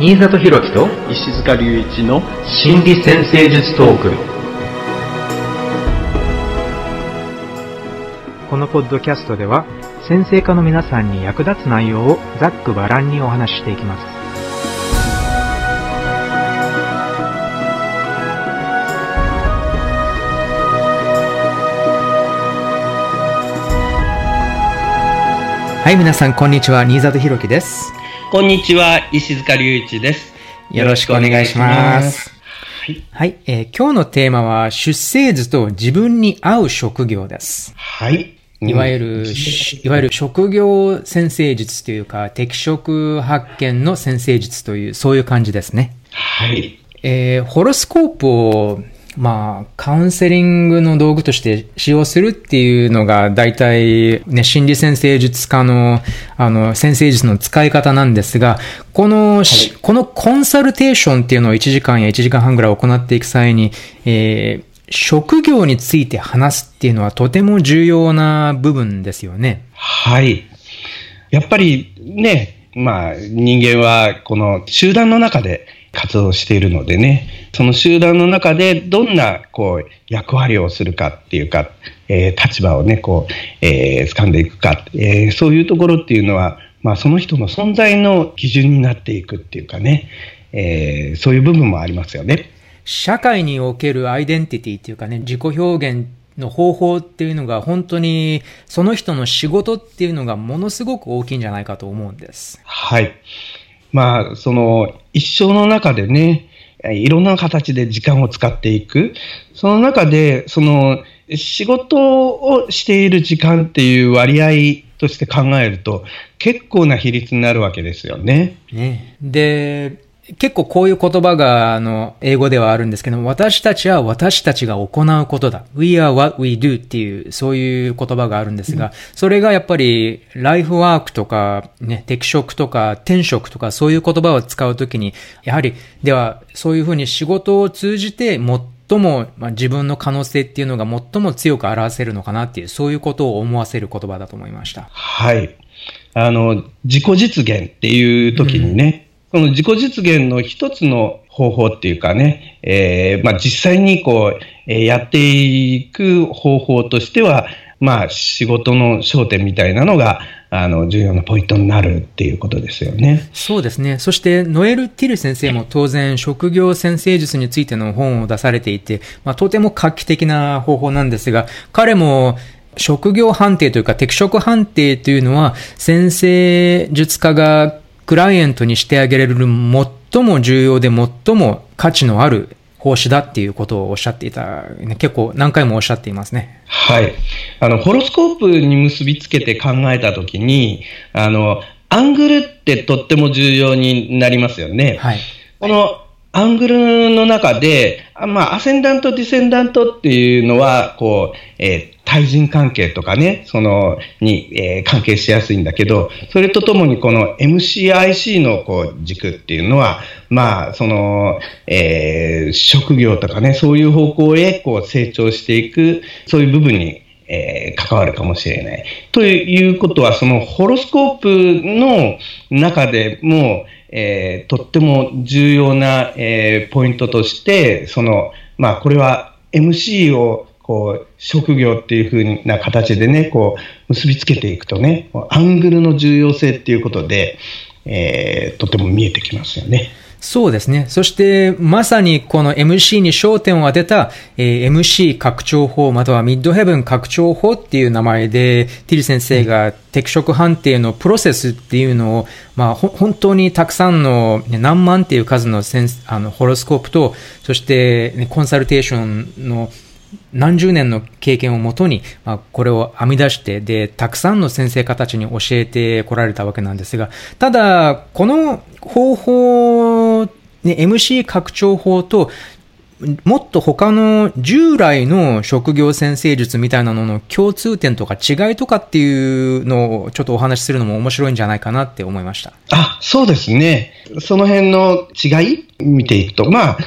新里弘樹と石塚隆一の心理占星術トーク。このポッドキャストでは占星家の皆さんに役立つ内容をざっくばらんにお話ししていきます。はい、皆さんこんにちは、新里弘樹です。こんにちは、石塚隆一です。よろしくお願いします。はい、今日のテーマは出生図と自分に合う職業です。はい、いわゆる職業占星術というか適職発見の占星術というそういう感じですね。はい、ホロスコープをカウンセリングの道具として使用するっていうのが、大体ね、心理占星術家の、占星術の使い方なんですが、このコンサルテーションっていうのを1時間や1時間半ぐらい行っていく際に、職業について話すっていうのはとても重要な部分ですよね。はい。やっぱりね、人間はこの集団の中で、活動しているのでね、その集団の中でどんな役割をするかっていうか、立場をね掴んでいくか、そういうところっていうのは、その人の存在の基準になっていくっていうかね、そういう部分もありますよね。社会におけるアイデンティティっていうかね、自己表現の方法っていうのが本当にその人の仕事っていうのがものすごく大きいんじゃないかと思うんです。はい。その一生の中でね、いろんな形で時間を使っていく。その中で、その仕事をしている時間っていう割合として考えると、結構な比率になるわけですよね。で、結構こういう言葉が、英語ではあるんですけど、私たちは私たちが行うことだ。We are what we do っていう、そういう言葉があるんですが、それがやっぱり、ライフワークとか、ね、適職とか、転職とか、そういう言葉を使うときに、やはり、では、そういうふうに仕事を通じて、最も、自分の可能性っていうのが最も強く表せるのかなっていう、そういうことを思わせる言葉だと思いました。はい。自己実現っていうときにね、この自己実現の一つの方法っていうかね、実際にやっていく方法としては、仕事の焦点みたいなのが、重要なポイントになるっていうことですよね。そうですね。そして、ノエル・ティル先生も当然、職業占星術についての本を出されていて、とても画期的な方法なんですが、彼も、職業判定というか、適職判定というのは、占星術家が、クライアントにしてあげられる最も重要で最も価値のある奉仕だっていうことをおっしゃっていた、結構何回もおっしゃっていますね。はい。ホロスコープに結びつけて考えたときに、アングルってとっても重要になりますよね。はい。このアングルの中で、アセンダント、ディセンダントっていうのは、対人関係とかね、関係しやすいんだけど、それとともにこの MCIC の軸っていうのは、職業とかね、そういう方向へ成長していく、そういう部分に、関わるかもしれない。ということは、そのホロスコープの中でも、とっても重要な、ポイントとして、これは MC を職業っていう風な形でね、結びつけていくとね、アングルの重要性っていうことで、とても見えてきますよね。そうですね。そして、まさにこの MC に焦点を当てた、MC 拡張法、またはミッドヘブン拡張法っていう名前で、ティル先生が適職判定のプロセスっていうのを、本当にたくさんの、何万っていう数のホロスコープと、そして、コンサルテーションの何十年の経験をもとに、これを編み出して、で、たくさんの先生方たちに教えてこられたわけなんですが、ただ、この方法、MC 拡張法と、もっと他の従来の職業占星術みたいなのの共通点とか違いとかっていうのをちょっとお話しするのも面白いんじゃないかなって思いました。あ、そうですね。その辺の違い見ていくと、も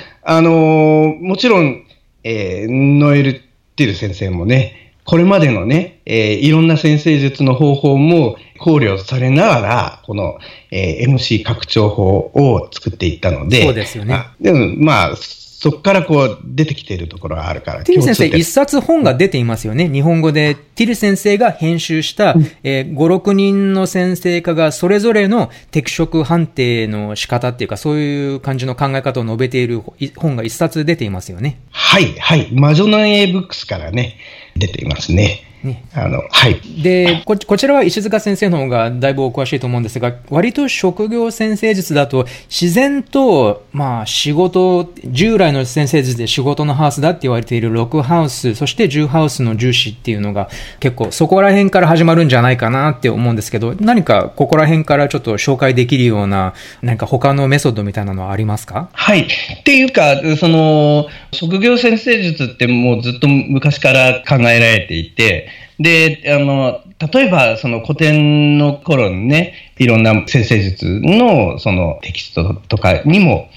ちろん、ノエル・ティル先生もね、これまでのね、いろんな先生術の方法も考慮されながら、この、MC 拡張法を作っていったので、そうですよね。でもまあそこからこう出てきているところがあるから。ティル先生一冊本が出ていますよね。日本語でティル先生が編集した、5、6人の先生家がそれぞれの適職判定の仕方っていうか、そういう感じの考え方を述べている本が一冊出ていますよね。はい、はい。魔女の A ブックスからね、出ていますね。ね、はい。で、こちらは石塚先生の方がだいぶお詳しいと思うんですが、割と職業先生術だと自然と、まあ仕事、従来の先生術で仕事のハウスだって言われている6ハウス、そして10ハウスの重視っていうのが結構そこら辺から始まるんじゃないかなって思うんですけど、何かここら辺からちょっと紹介できるような、何か他のメソッドみたいなのはありますか？はい。っていうか、その、職業先生術ってもうずっと昔から考えられていて、で、例えばその古典の頃にね、いろんな先生術のそのテキストとかにも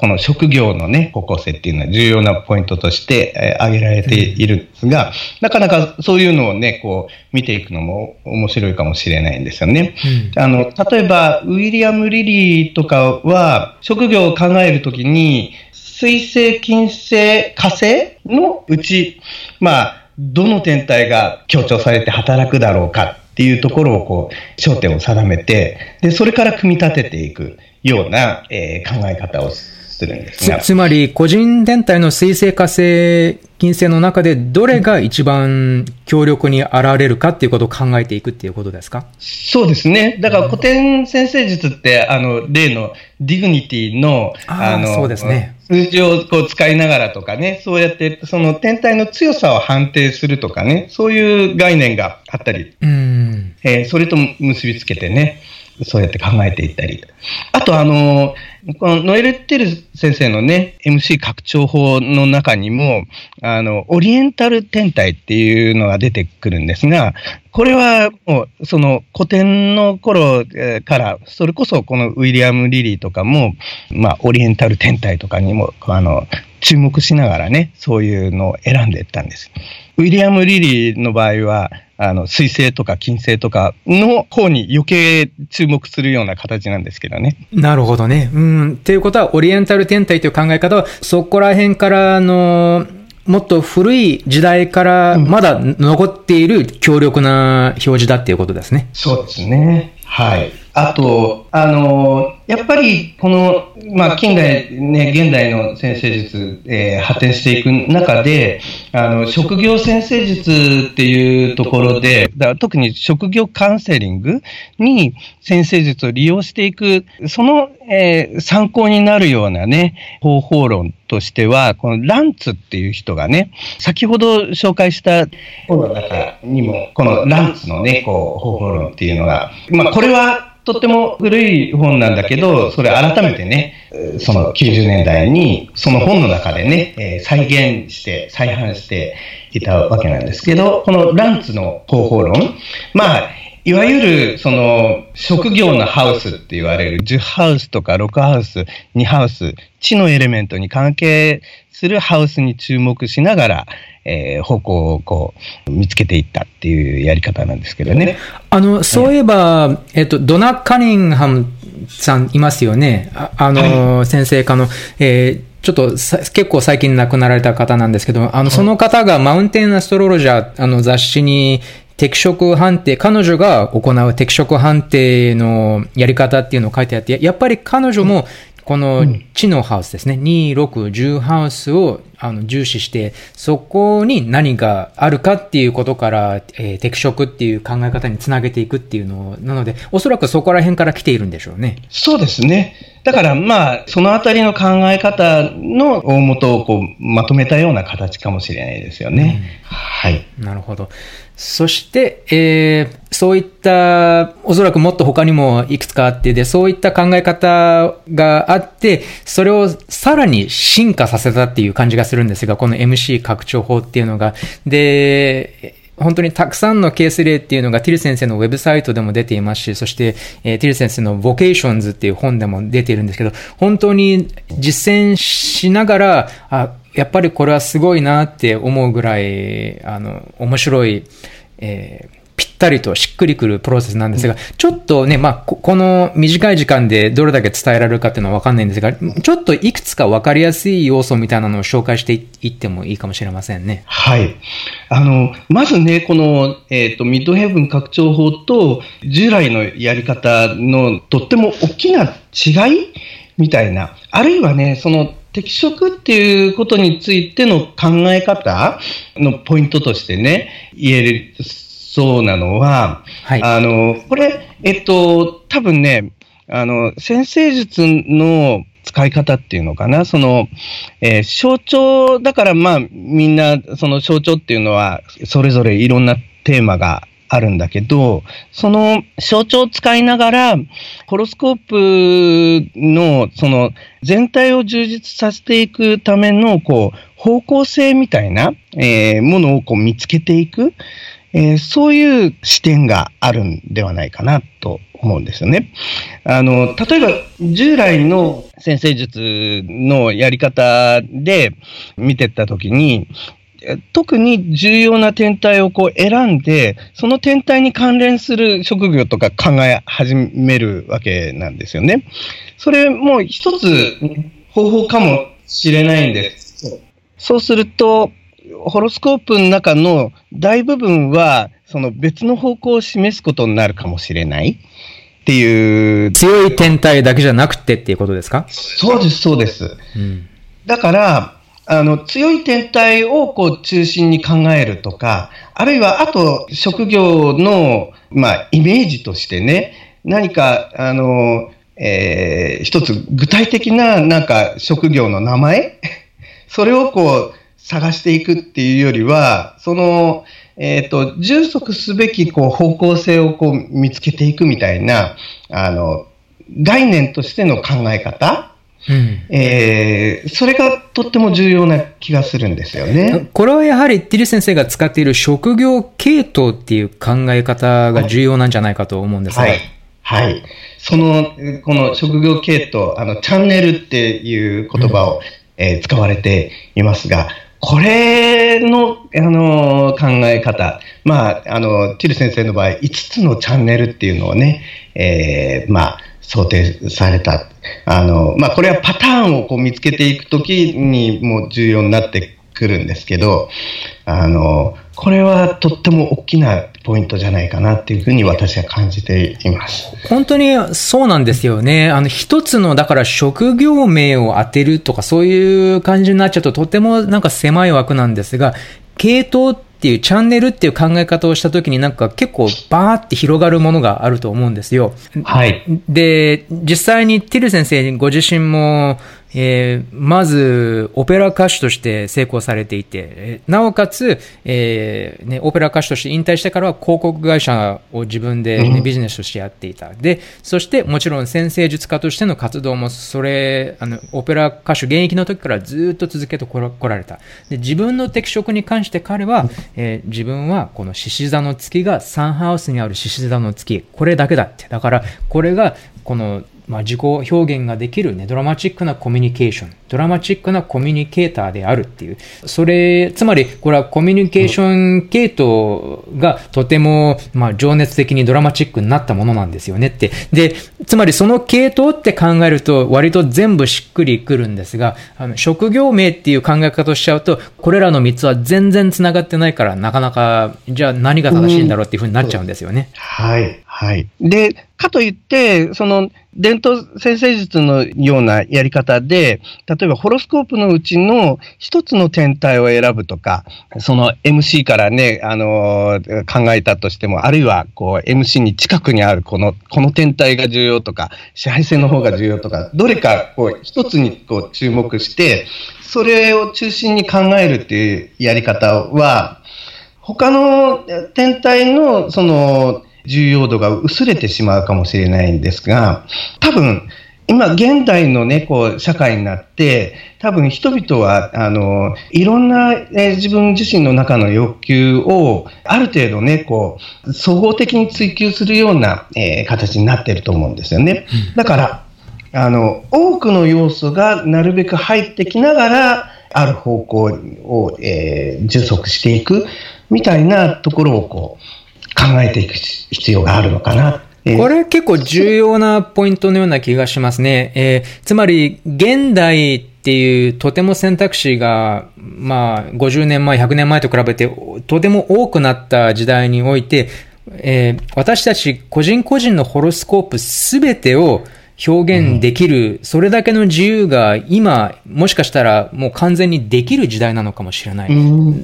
この職業のね方向性っていうのは重要なポイントとして挙げられているんですが、なかなかそういうのをねこう見ていくのも面白いかもしれないんですよね。例えばウィリアム・リリーとかは職業を考えるときに水星、金星、火星のうち、まあどの天体が強調されて働くだろうかっていうところをこう焦点を定めて、でそれから組み立てていくような、考え方をするんですが、つまり個人天体の水星、火星、金星の中でどれが一番強力に現れるかっていうことを考えていくっていうことですか？そうですね。だから古典先生術って例のディグニティのそうですね、数字をこう使いながらとかね、そうやってその天体の強さを判定するとかね、そういう概念があったり、それと結びつけてね、そうやって考えていったり。あとこのノエル・ティル先生のね、MC 拡張法の中にも、オリエンタル天体っていうのが出てくるんですが、これはもうその古典の頃から、それこそこのウィリアム・リリーとかも、まあオリエンタル天体とかにも、注目しながらね、そういうのを選んでいったんです。ウィリアム・リリーの場合は、水星とか金星とかの方に余計注目するような形なんですけどね。なるほどね。っていうことは、オリエンタル天体という考え方は、そこら辺からの、もっと古い時代からまだ残っている強力な表示だっていうことですね。そうですね。はい。あと、やっぱりこの、まあ、近代ね、現代の先生術、発展していく中で、職業先生術っていうところで、特に職業カウンセリングに先生術を利用していく、その、参考になるようなね、方法論としては、このランツっていう人がね、先ほど紹介した本の中にも、このランツのね、こう、方法論っていうのが、まあ、これは、とっても古い本なんだけど、それ改めてね、その90年代にその本の中でね、再現して再版していたわけなんですけど、このランツの方法論、まあいわゆるその職業のハウスって言われる10ハウスとか6ハウス、2ハウス、地のエレメントに関係するハウスに注目しながら、方向をこう見つけていったっていうやり方なんですけどね。そういえば、ドナ・カニンハムさんいますよね。先生家の、ちょっと結構最近亡くなられた方なんですけど、その方がマウンテン・アストロロジャー雑誌に適職判定、彼女が行う適職判定のやり方っていうのを書いてあって、やっぱり彼女もこの地のハウスですね、2、6、10ハウスを重視して、そこに何があるかっていうことから、適職っていう考え方につなげていくっていうのなので、おそらくそこら辺から来ているんでしょうね。そうですね。だからまあ、そのあたりの考え方の大元をこうまとめたような形かもしれないですよね。はい。なるほど。そして、そういった、おそらくもっと他にもいくつかあって、で、そういった考え方があって、それをさらに進化させたっていう感じがするんですが、この MC 拡張法っていうのが、で、本当にたくさんのケース例っていうのがティル先生のウェブサイトでも出ていますし、そして、ティル先生のボケーションズっていう本でも出ているんですけど、本当に実践しながら、やっぱりこれはすごいなって思うぐらい面白い、ぴったりとしっくりくるプロセスなんですが、ちょっとね、まあ、この短い時間でどれだけ伝えられるかっていうのは分かんないんですが、ちょっといくつか分かりやすい要素みたいなのを紹介していってもいいかもしれませんね。はい。まずね、この、ミッドヘイブン拡張法と従来のやり方のとっても大きな違いみたいな、あるいはね、その、適色っていうことについての考え方のポイントとしてね、言えるそうなのは、はい、これ、多分ね、占星術の使い方っていうのかな、その、象徴だから、まあ、みんな、その象徴っていうのは、それぞれいろんなテーマがあるんだけど、その象徴を使いながら、ホロスコープのその全体を充実させていくためのこう方向性みたいな、ものをこう見つけていく、そういう視点があるんではないかなと思うんですよね。例えば従来の占星術のやり方で見てったときに、特に重要な天体をこう選んで、その天体に関連する職業とか考え始めるわけなんですよね。それも一つ方法かもしれないんです。そうすると、ホロスコープの中の大部分は、その別の方向を示すことになるかもしれない。っていう。強い天体だけじゃなくてっていうことですか？そうです、そうです。うん、だから、強い天体をこう中心に考えるとか、あるいはあと職業の、まあ、イメージとしてね、何か、一つ具体的ななんか職業の名前それをこう探していくっていうよりは、その、充足すべきこう方向性をこう見つけていくみたいな、概念としての考え方、うんそれがとっても重要な気がするんですよね。これはやはりティル先生が使っている職業系統っていう考え方が重要なんじゃないかと思うんですが、はいはいはい、そのこの職業系統チャンネルっていう言葉を、使われていますが、これの、考え方、まあ、ティル先生の場合5つのチャンネルっていうのをね、まあ想定された。まあ、これはパターンをこう見つけていくときにも重要になってくるんですけど、これはとっても大きなポイントじゃないかなっていうふうに私は感じています。本当にそうなんですよね。一つの、だから職業名を当てるとかそういう感じになっちゃうととてもなんか狭い枠なんですが、系統っていうチャンネルっていう考え方をしたときになんか結構バーって広がるものがあると思うんですよ。はい。で、実際にティル先生ご自身も、まずオペラ歌手として成功されていて、なおかつ、ね、オペラ歌手として引退してからは広告会社を自分で、ね、ビジネスとしてやっていた。で、そしてもちろん占星術家としての活動もそれオペラ歌手現役の時からずっと続けてこられた。で、自分の適職に関して彼は自分はこの獅子座の月がサンハウスにある獅子座の月、これだけだって。だからこれがこの、まあ、自己表現ができるね、ドラマチックなコミュニケーション、ドラマチックなコミュニケーターであるっていう、それ、つまりこれはコミュニケーション系統がとても、まあ、情熱的にドラマチックになったものなんですよねって。で、つまりその系統って考えると割と全部しっくりくるんですが、職業名っていう考え方をしちゃうと、これらの3つは全然つながってないから、なかなか、じゃあ何が正しいんだろうっていうふうになっちゃうんですよね。はい。はい。で、かといって、その伝統占星術のようなやり方で、例えばホロスコープのうちの一つの天体を選ぶとか、その MC からね、考えたとしても、あるいはこう MC に近くにあるこの天体が重要とか、支配性の方が重要とか、どれかこう一つにこう注目して、それを中心に考えるっていうやり方は、他の天体のその、重要度が薄れてしまうかもしれないんですが、多分今現代のねこう社会になって、多分人々はいろんな、自分自身の中の欲求をある程度ねこう総合的に追求するような、形になっていると思うんですよね。だから多くの要素がなるべく入ってきながら、ある方向を、充足していくみたいなところをこう考えていく必要があるのかな。これ結構重要なポイントのような気がしますね。つまり現代っていうとても選択肢がまあ50年前、100年前と比べてとても多くなった時代において、私たち個人個人のホロスコープすべてを表現できる、それだけの自由が今もしかしたらもう完全にできる時代なのかもしれない。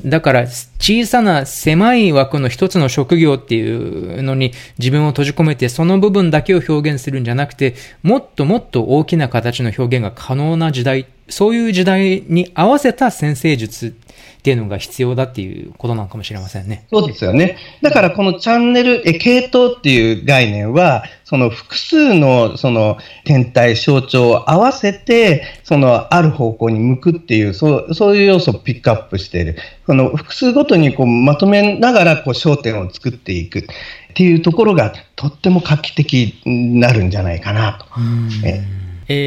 だから小さな狭い枠の一つの職業っていうのに自分を閉じ込めてその部分だけを表現するんじゃなくて、もっともっと大きな形の表現が可能な時代、そういう時代に合わせた先生術っていうのが必要だっていうことなのかもしれませんね。そうですよね。だからこのチャンネル、系統っていう概念は、その複数のその天体象徴を合わせて、そのある方向に向くっていう、そういう要素をピックアップしている。この複数ごとにこうまとめながらこう焦点を作っていくっていうところがとっても画期的になるんじゃないかなと。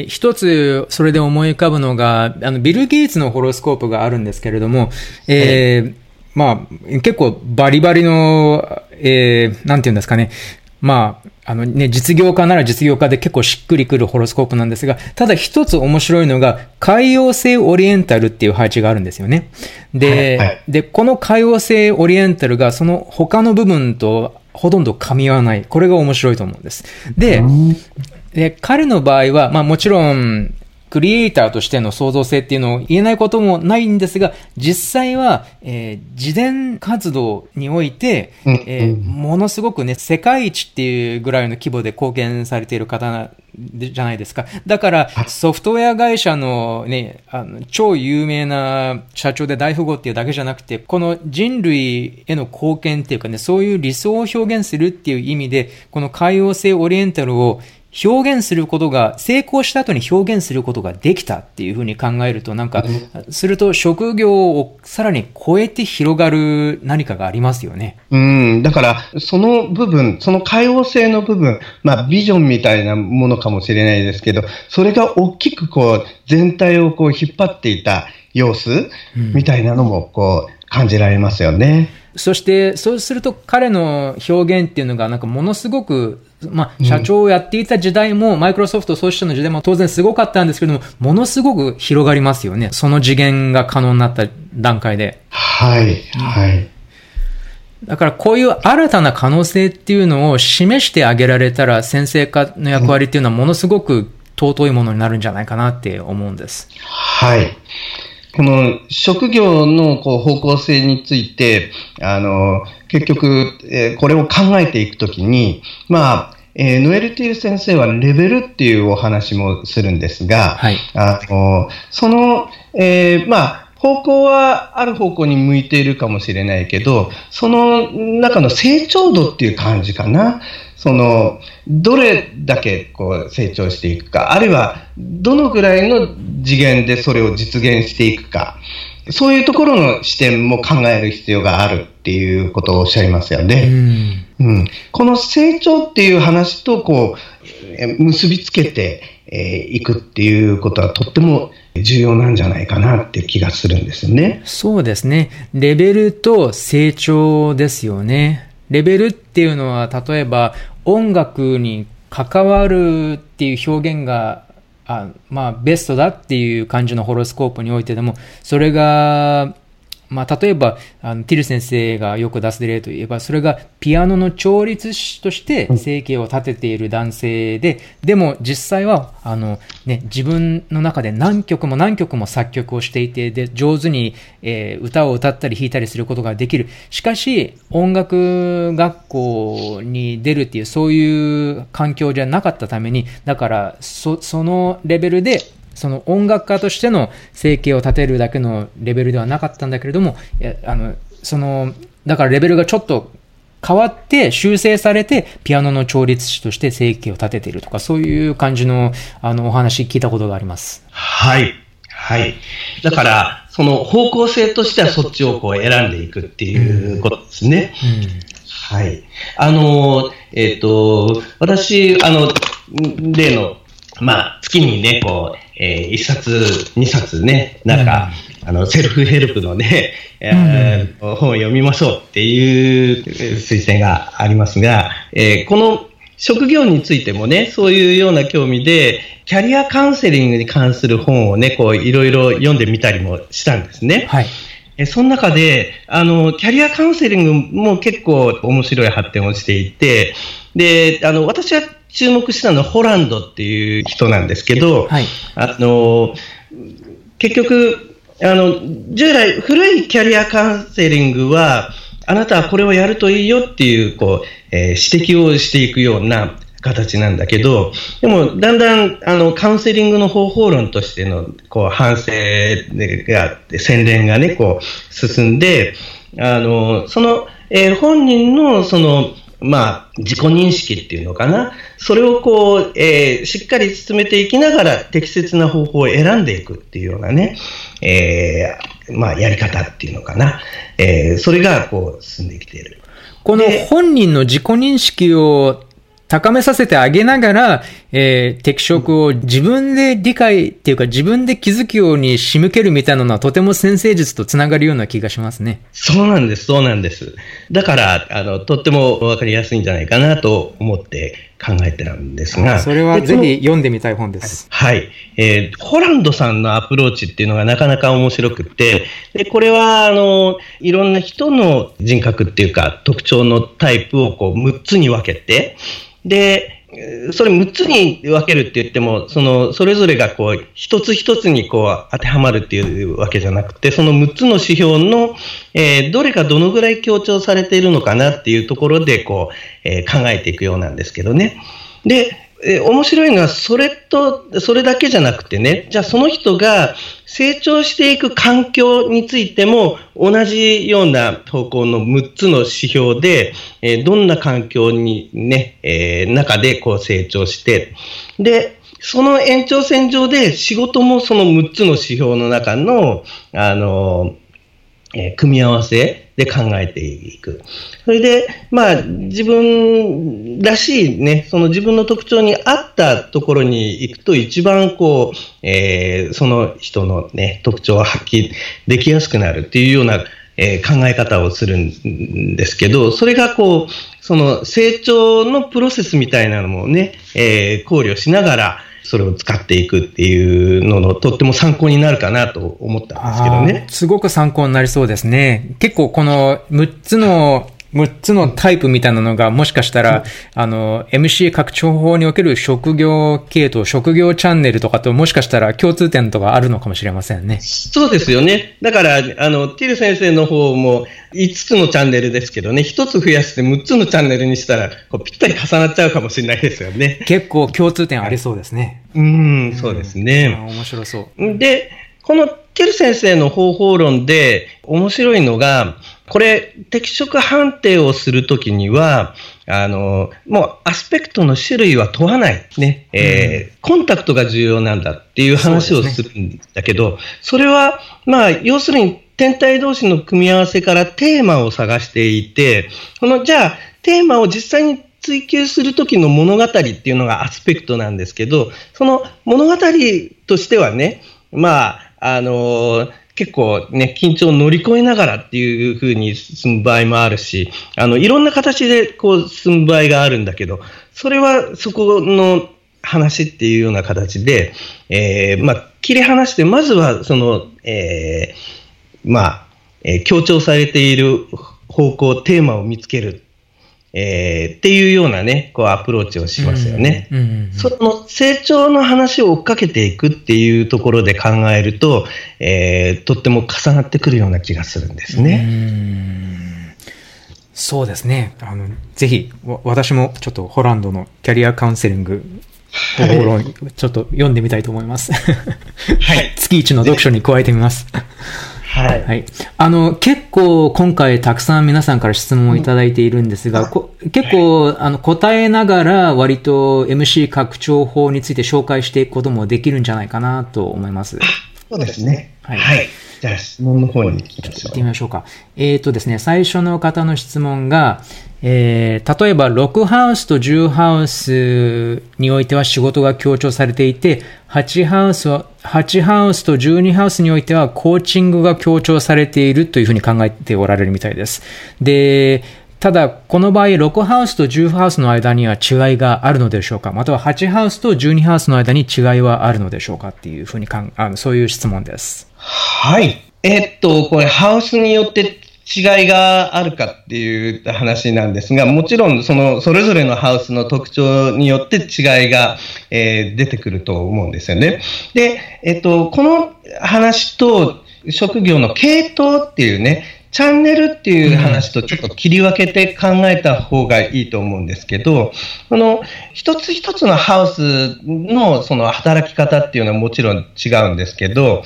一つそれで思い浮かぶのがビル・ゲイツのホロスコープがあるんですけれども、まあ結構バリバリの、なんていうんですかね、まあね、実業家なら実業家で結構しっくりくるホロスコープなんですが、ただ一つ面白いのが海洋星オリエンタルっていう配置があるんですよね。で、でこの海洋星オリエンタルがその他の部分とほとんど噛み合わない、これが面白いと思うんです。で、彼の場合は、まあもちろん、クリエイターとしての創造性っていうのを言えないこともないんですが、実際は、慈善活動において、ものすごくね、世界一っていうぐらいの規模で貢献されている方じゃないですか。だから、ソフトウェア会社のね、超有名な社長で大富豪っていうだけじゃなくて、この人類への貢献っていうかね、そういう理想を表現するっていう意味で、この海洋性オリエンタルを表現することが、成功した後に表現することができたっていうふうに考えると、なんか、すると職業をさらに超えて広がる何かがありますよね。だから、その部分、その海王性の部分、まあ、ビジョンみたいなものかもしれないですけど、それが大きくこう、全体をこう引っ張っていた様子みたいなのもこう、感じられますよね。そして、そうすると彼の表現っていうのが、なんかものすごく、まあ、社長をやっていた時代も、マイクロソフト創始者の時代も当然すごかったんですけども、ものすごく広がりますよね。その次元が可能になった段階で。だからこういう新たな可能性っていうのを示してあげられたら、先生の役割っていうのはものすごく尊いものになるんじゃないかなって思うんです。この職業のこう方向性について、結局、これを考えていくときに、まあ、ノエル・ティール先生はレベルっていうお話もするんですが、その、まあ、方向はある方向に向いているかもしれないけど、その中の成長度っていう感じかな。そのどれだけこう成長していくか、あるいはどのぐらいの次元でそれを実現していくか、そういうところの視点も考える必要があるっていうことをおっしゃいますよね。この成長っていう話とこう結びつけていくっていうことはとっても重要なんじゃないかなって気がするんですよね。そうですね。レベルと成長ですよね。レベルっていうのは、例えば音楽に関わるっていう表現が、まあベストだっていう感じのホロスコープにおいてでも、それが、まあ例えば、ティル先生がよく出す例といえば、それがピアノの調律師として生計を立てている男性で、でも実際は、自分の中で何曲も何曲も作曲をしていて、で、上手に、歌を歌ったり弾いたりすることができる。しかし、音楽学校に出るっていう、そういう環境じゃなかったために、だから、そのレベルで、その音楽家としての生計を立てるだけのレベルではなかったんだけれども、だからレベルがちょっと変わって修正されて、ピアノの調律師として生計を立てているとか、そういう感じのお話聞いたことがあります。だからその方向性としてはそっちをこう選んでいくっていうことですね。私例のまあ、月にね、こう、1冊、2冊ね、なんか、セルフヘルプのね、本を読みましょうっていう推薦がありますが、この職業についてもね、そういうような興味で、キャリアカウンセリングに関する本をね、こういろいろ読んでみたりもしたんですね。はい。その中で、キャリアカウンセリングも結構面白い発展をしていて、で、私は注目したのはホランドっていう人なんですけど、はい。結局、従来、古いキャリアカウンセリングは、あなたはこれをやるといいよっていう、指摘をしていくような形なんだけど、でも、だんだん、カウンセリングの方法論としての、反省が、洗練がね、進んで、本人の、自己認識っていうのかな、それをしっかり進めていきながら適切な方法を選んでいくっていうようなね、やり方っていうのかな、それが進んできている。この本人の自己認識を高めさせてあげながら、適職を自分で理解っていうか自分で気づくように仕向けるみたいなのはとても先生術とつながるような気がしますね。そうなんです。だからとってもわかりやすいんじゃないかなと思って考えてたんですが、それはぜひ読んでみたい本です。はい、ホランドさんのアプローチっていうのがなかなか面白くて、でこれはいろんな人の人格っていうか特徴のタイプを6つに分けて。でそれ6つに分けるって言ってもそれぞれが一つ一つに当てはまるっていうわけじゃなくて、その6つの指標の、どれがどのぐらい強調されているのかなっていうところで考えていくようなんですけどね。で面白いのはそれだけじゃなくてね、じゃあその人が成長していく環境についても同じような方向の6つの指標で、どんな環境にね、中で成長して、で、その延長線上で仕事もその6つの指標の中の、組み合わせで考えていく。それで、自分らしいね、その自分の特徴に合ったところに行くと一番その人のね、特徴を発揮できやすくなるっていうような、考え方をするんですけど、それがその成長のプロセスみたいなのもね、考慮しながら、それを使っていくっていうのとっても参考になるかなと思ったんですけどね。すごく参考になりそうですね。結構この6つのタイプみたいなのがもしかしたら、MC 拡張法における職業系統、職業チャンネルとかともしかしたら共通点とかあるのかもしれませんね。そうですよね。だから、ティル先生の方も5つのチャンネルですけどね、1つ増やして6つのチャンネルにしたら、ぴったり重なっちゃうかもしれないですよね。結構共通点ありそうですね。そうですね。面白そう。で、このティル先生の方法論で面白いのが、これ、適職判定をするときには、もうアスペクトの種類は問わない、ね、コンタクトが重要なんだっていう話をするんだけど、それは、要するに天体同士の組み合わせからテーマを探していて、じゃあ、テーマを実際に追求するときの物語っていうのがアスペクトなんですけど、その物語としてはね、結構ね、緊張を乗り越えながらっていう風に進む場合もあるし、いろんな形で進む場合があるんだけど、それはそこの話っていうような形で、切り離して、まずは強調されている方向、テーマを見つける。っていうようなね、アプローチをしますよね。その成長の話を追っかけていくっていうところで考えると、とっても重なってくるような気がするんですね。そうですね。ぜひ私もちょっとホランドのキャリアカウンセリング方法論ちょっと読んでみたいと思います。はい、月一の読書に加えてみます。はいはい、結構今回たくさん皆さんから質問をいただいているんですが、結構答えながら割と MC 拡張法について紹介していくこともできるんじゃないかなと思います。そうですね。はい。はい。じゃあ質問の方に行ってみましょうか。ですね、最初の方の質問が、例えば6ハウスと10ハウスにおいては仕事が強調されていて、8ハウスと12ハウスにおいてはコーチングが強調されているというふうに考えておられるみたいです。で、ただこの場合6ハウスと10ハウスの間には違いがあるのでしょうか、または8ハウスと12ハウスの間に違いはあるのでしょうかっていうふうにそういう質問です。はい、これハウスによって違いがあるかっていう話なんですが、もちろんそれぞれのハウスの特徴によって違いが、出てくると思うんですよね。で、この話と職業の系統っていうね、チャンネルっていう話とちょっと切り分けて考えた方がいいと思うんですけど、一つ一つのハウスのその働き方っていうのはもちろん違うんですけど、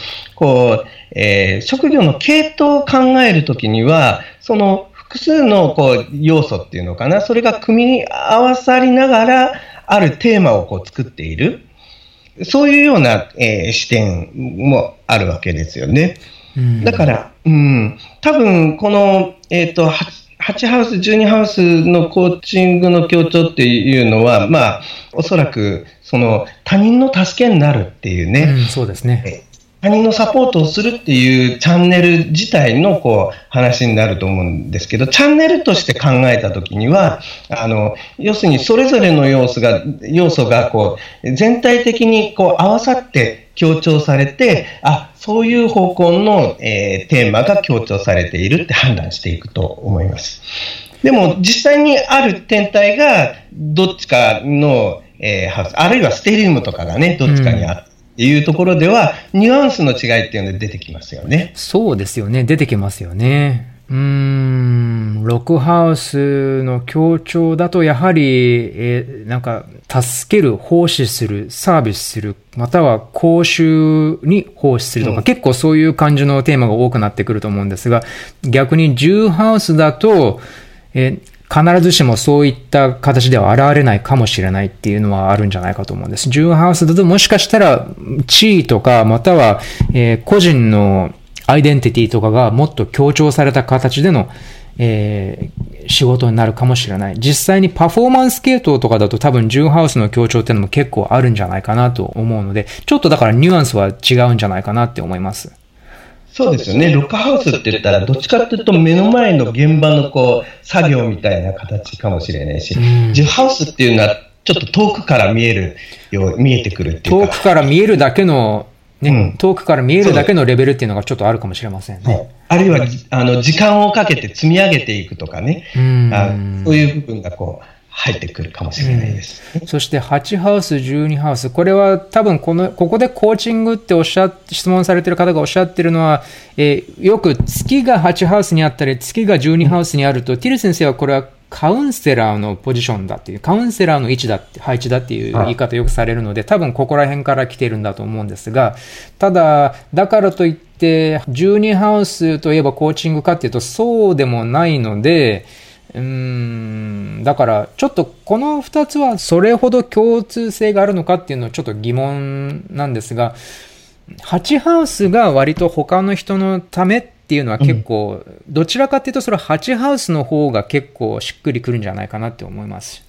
職業の系統を考えるときには、その複数の要素っていうのかな、それが組み合わさりながらあるテーマを作っている、そういうような、視点もあるわけですよね。だから、多分この、8ハウス、12ハウスのコーチングの強調っていうのは、おそらく他人の助けになるっていうね、そうですね、他人のサポートをするっていうチャンネル自体の話になると思うんですけど、チャンネルとして考えたときには、要するにそれぞれの要素が全体的に合わさって強調されて、そういう方向の、テーマが強調されているって判断していくと思います。でも実際にある天体がどっちかの、ハウス、あるいはステリウムとかがね、どっちかにある。いうところではニュアンスの違いっていうので出てきますよね。そうですよね、出てきますよね。6ハウスの強調だとやはり、助ける、奉仕する、サービスする、または公衆に奉仕するとか、結構そういう感じのテーマが多くなってくると思うんですが、逆に10ハウスだと、必ずしもそういった形では現れないかもしれないっていうのはあるんじゃないかと思うんです。10ハウスだともしかしたら地位とか、または個人のアイデンティティとかがもっと強調された形での仕事になるかもしれない。実際にパフォーマンス系統とかだと多分10ハウスの強調っていうのも結構あるんじゃないかなと思うので、ちょっとだからニュアンスは違うんじゃないかなって思います。そうですよね。ロックハウスって言ったらどっちかというと目の前の現場の作業みたいな形かもしれないし、10ハウスっていうのはちょっと遠くから見えてくるっていうか、遠くから見えるだけのね、遠くから見えるだけのレベルっていうのがちょっとあるかもしれませんね。あるいは時間をかけて積み上げていくとかね、そういう部分が入ってくるかもしれないです。そして8ハウス、12ハウス。これは多分ここでコーチングって質問されている方がおっしゃってるのは、よく月が8ハウスにあったり、月が12ハウスにあると、ティル先生はこれはカウンセラーのポジションだっていう、カウンセラーの位置だって、配置だっていう言い方をよくされるので、多分ここら辺から来ているんだと思うんですが、ただ、だからといって、12ハウスといえばコーチングかっていうと、そうでもないので、だからちょっとこの2つはそれほど共通性があるのかっていうのはちょっと疑問なんですが、8ハウスが割と他の人のためっていうのは結構、どちらかっていうとそれは8ハウスの方が結構しっくりくるんじゃないかなって思います。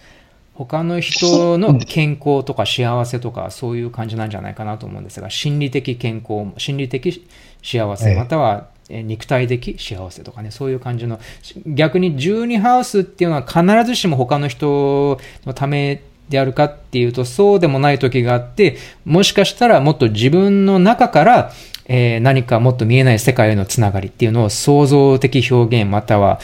他の人の健康とか幸せとかそういう感じなんじゃないかなと思うんですが、心理的健康、心理的幸せ、または肉体的幸せとかね、そういう感じの、逆に12ハウスっていうのは必ずしも他の人のためであるかっていうとそうでもない時があって、もしかしたらもっと自分の中から、何かもっと見えない世界へのつながりっていうのを創造的表現、または、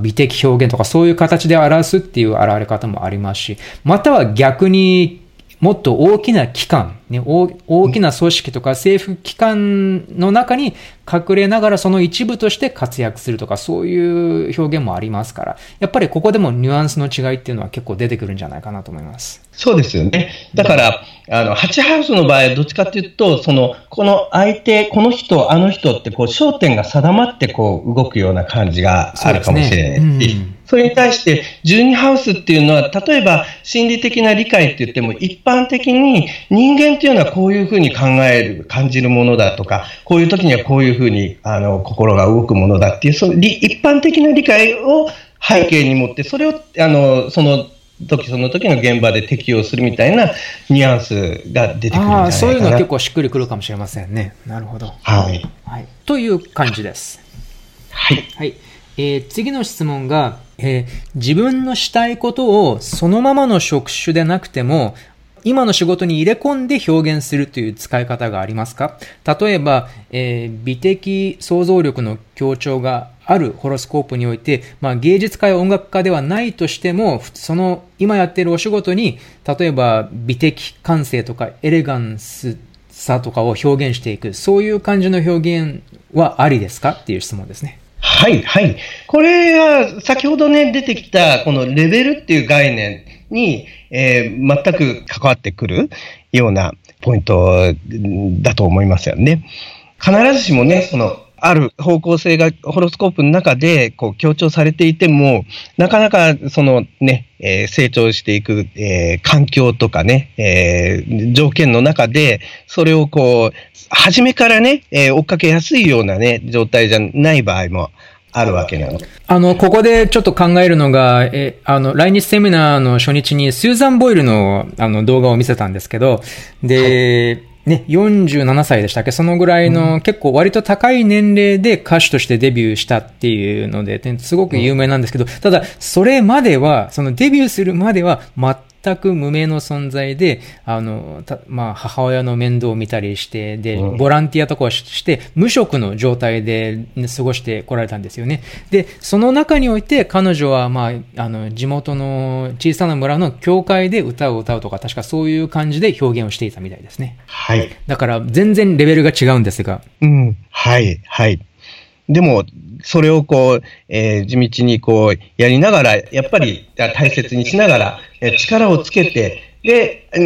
美的表現とかそういう形で表すっていう現れ方もありますし、または逆にもっと大きな機関、ね、大きな組織とか政府機関の中に隠れながらその一部として活躍するとか、そういう表現もありますから、やっぱりここでもニュアンスの違いっていうのは結構出てくるんじゃないかなと思います。そうですよね。だから、8ハウスの場合、どっちかというと、この相手、この人、あの人って焦点が定まって動くような感じがあるかもしれない。それに対して12ハウスっていうのは、例えば心理的な理解って言っても一般的に人間っていうのはこういうふうに考える、感じるものだとか、こういう時にはこういうふうに心が動くものだっていう、その一般的な理解を背景に持って、それをその時の現場で適用するみたいなニュアンスが出てくるんじゃないかな。そういうのは結構しっくりくるかもしれませんね。なるほど、はいはい、という感じです。はい、はい。次の質問が、自分のしたいことをそのままの職種でなくても今の仕事に入れ込んで表現するという使い方がありますか？例えば、美的想像力の強調があるホロスコープにおいて、芸術家や音楽家ではないとしても、その今やっているお仕事に、例えば美的感性とかエレガンスさとかを表現していく、そういう感じの表現はありですかっていう質問ですね。はいはい。これは先ほどね出てきたこのレベルっていう概念に、全く関わってくるようなポイントだと思いますよね。必ずしもね、そのある方向性がホロスコープの中でこう強調されていても、なかなかそのね、成長していく、環境とかね、条件の中でそれをこう初めからね、追っかけやすいようなね状態じゃない場合もあるわけなの。ここでちょっと考えるのが、来日セミナーの初日にスーザン・ボイルの動画を見せたんですけど、で、はいね、47歳でしたっけ？そのぐらいの結構割と高い年齢で歌手としてデビューしたっていうので、すごく有名なんですけど、ただそれまでは、そのデビューするまでは全く無名の存在で、母親の面倒を見たりして、で、ボランティアとかをして、無職の状態で過ごしてこられたんですよね。で、その中において彼女は、地元の小さな村の教会で歌を歌うとか、確かそういう感じで表現をしていたみたいですね。はい。だから全然レベルが違うんですが。うん。はい、はい。でも、それをこう、地道にこう、やりながら、やっぱり大切にしながら、力をつけて、で、チ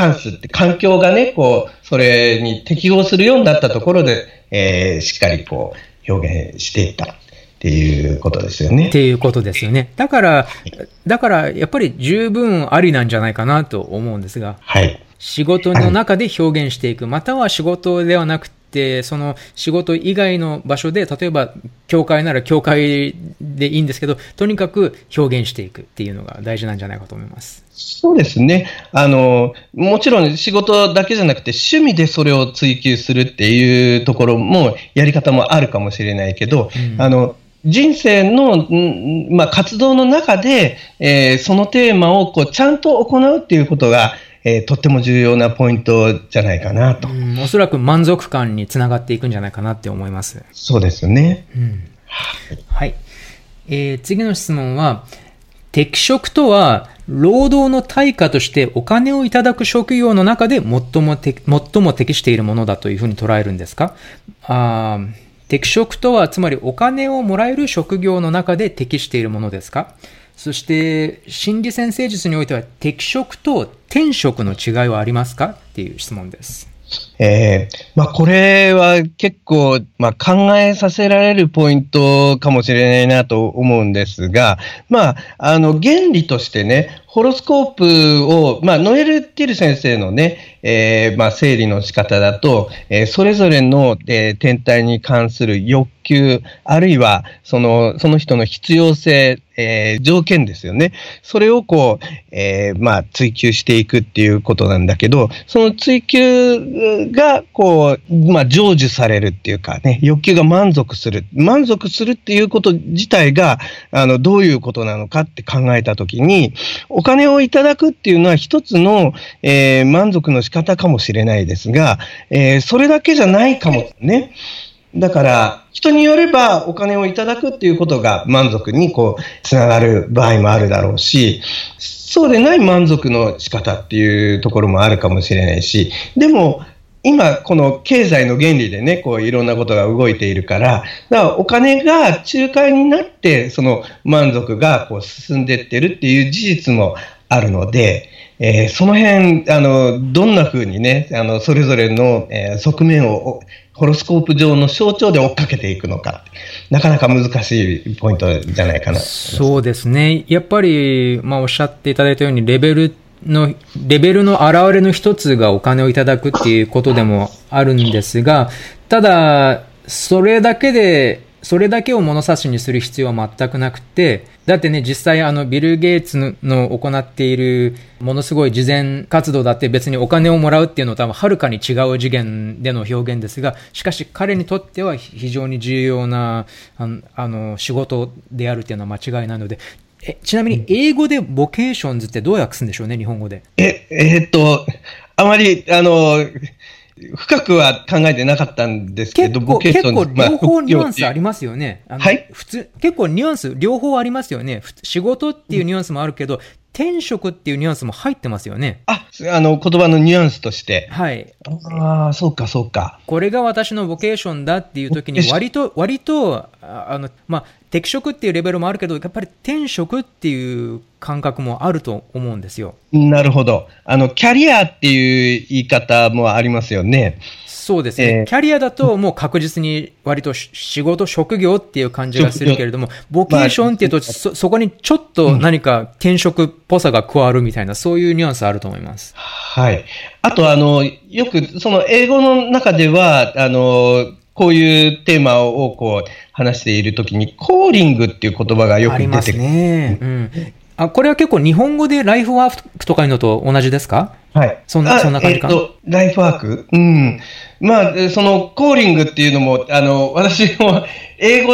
ャンスって環境がね、こう、それに適応するようになったところで、しっかりこう、表現していった。っていうことですよね。っていうことですよね。だから、やっぱり十分ありなんじゃないかなと思うんですが。はい。仕事の中で表現していく、または仕事ではなくて、その仕事以外の場所で、例えば、教会なら教会でいいんですけど、とにかく表現していくっていうのが大事なんじゃないかと思います。そうですね。もちろん仕事だけじゃなくて趣味でそれを追求するっていうところも、やり方もあるかもしれないけど、人生の、活動の中で、そのテーマをこうちゃんと行うっていうことが、とっても重要なポイントじゃないかなと。おそらく満足感につながっていくんじゃないかなって思います。そうですよね。うん、はい。次の質問は、適職とは労働の対価としてお金をいただく職業の中で最も適しているものだというふうに捉えるんですか？適職とはつまりお金をもらえる職業の中で適しているものですか？そして心理占星術においては適職と転職の違いはありますか？っていう質問です。これは結構、考えさせられるポイントかもしれないなと思うんですが、原理としてね、ホロスコープを、ノエル・ティル先生のね、整理の仕方だと、それぞれの、天体に関する欲求、あるいはその人の必要性、条件ですよね。それをこう、追求していくっていうことなんだけど、その追求がこう、成就されるっていうかね、欲求が満足するっていうこと自体が、どういうことなのかって考えたときに、お金をいただくっていうのは一つの、満足の仕方かもしれないですが、それだけじゃないかもね。だから人によればお金をいただくっていうことが満足にこうつながる場合もあるだろうし、そうでない満足の仕方っていうところもあるかもしれないし、でも今この経済の原理でね、こういろんなことが動いているから、お金が仲介になってその満足がこう進んでってるっていう事実もあるので、その辺どんな風にねそれぞれの、側面をホロスコープ上の象徴で追っかけていくのか、なかなか難しいポイントじゃないかな。そうですね。やっぱり、おっしゃっていただいたようにレベルの現れの一つがお金をいただくっていうことでもあるんですが、ただそれだけを物差しにする必要は全くなくて、だってね、実際ビル・ゲイツの行っているものすごい慈善活動だって別にお金をもらうっていうのとははるかに違う次元での表現ですが、しかし彼にとっては非常に重要な仕事であるっていうのは間違いないので、ちなみに英語でボケーションズってどう訳すんでしょうね、日本語で。あまり深くは考えてなかったんですけど、結構両方ニュアンスありますよね。はい、普通結構ニュアンス両方ありますよね。仕事っていうニュアンスもあるけど、転職っていうニュアンスも入ってますよね。言葉のニュアンスとして。はい。そうかそうか。これが私のボケーションだっていう時に割と適職っていうレベルもあるけど、やっぱり転職っていう感覚もあると思うんですよ。なるほど。キャリアっていう言い方もありますよね。そうですね。キャリアだともう確実に割と仕事、職業っていう感じがするけれども、ボケーションっていうと、そこにちょっと何か転職っぽさが加わるみたいな、そういうニュアンスあると思います。はい。あとよくその英語の中では、こういうテーマを話しているときに、コーリングっていう言葉がよく出てくる。ありますね。うん。これは結構日本語でライフワークとかいうのと同じですか？はい。そんな感じかな。ライフワーク？うん。そのコーリングっていうのも、私も英語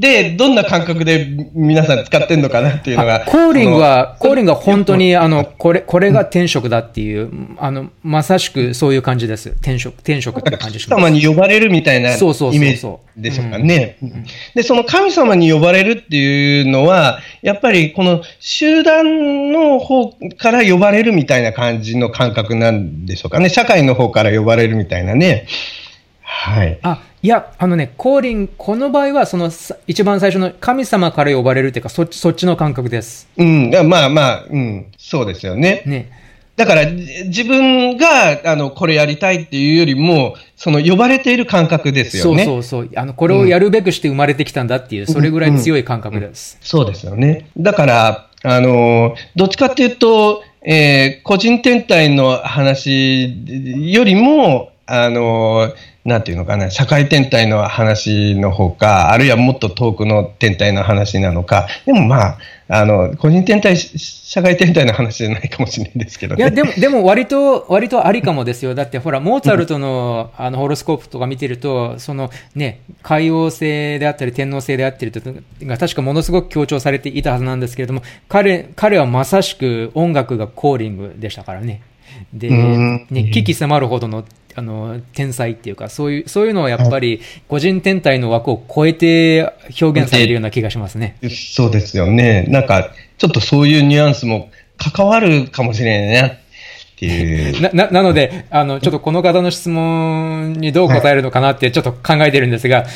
でどんな感覚で皆さん使ってんのかなっていうのが。コーリングは本当に、これが転職だっていう、まさしくそういう感じです。転職って感じします。神様に呼ばれるみたいなイメージでしょうかね。で、その神様に呼ばれるっていうのは、やっぱりこの集団の方から呼ばれるみたいな感じの感覚なんでしょうかね。社会の方から呼ばれるみたいなね。はい。この場合は一番最初の神様から呼ばれるっていうか、そっちの感覚です。うん。そうですよね。だから自分がこれやりたいっていうよりも、その呼ばれている感覚ですよね。そう。これをやるべくして生まれてきたんだっていう、それぐらい強い感覚です。そうですよね。だからどっちかっていうと。個人天体の話よりも、なんていうのかな、社会天体の話の方か、あるいはもっと遠くの天体の話なのか、でも個人天体、社会天体の話じゃないかもしれないですけどね。いや、でも割とありかもですよ。だってほら、モーツァルトのホロスコープとか見てると、海王星であったり天王星であったりとが確かものすごく強調されていたはずなんですけれども、彼はまさしく音楽がコーリングでしたからね。で、危機迫るほどの天才っていうか、そういうのはやっぱり個人天体の枠を超えて表現されるような気がしますね。そうですよね。なんかちょっとそういうニュアンスも関わるかもしれないねっていう。なのでちょっとこの方の質問にどう答えるのかなってちょっと考えてるんですが、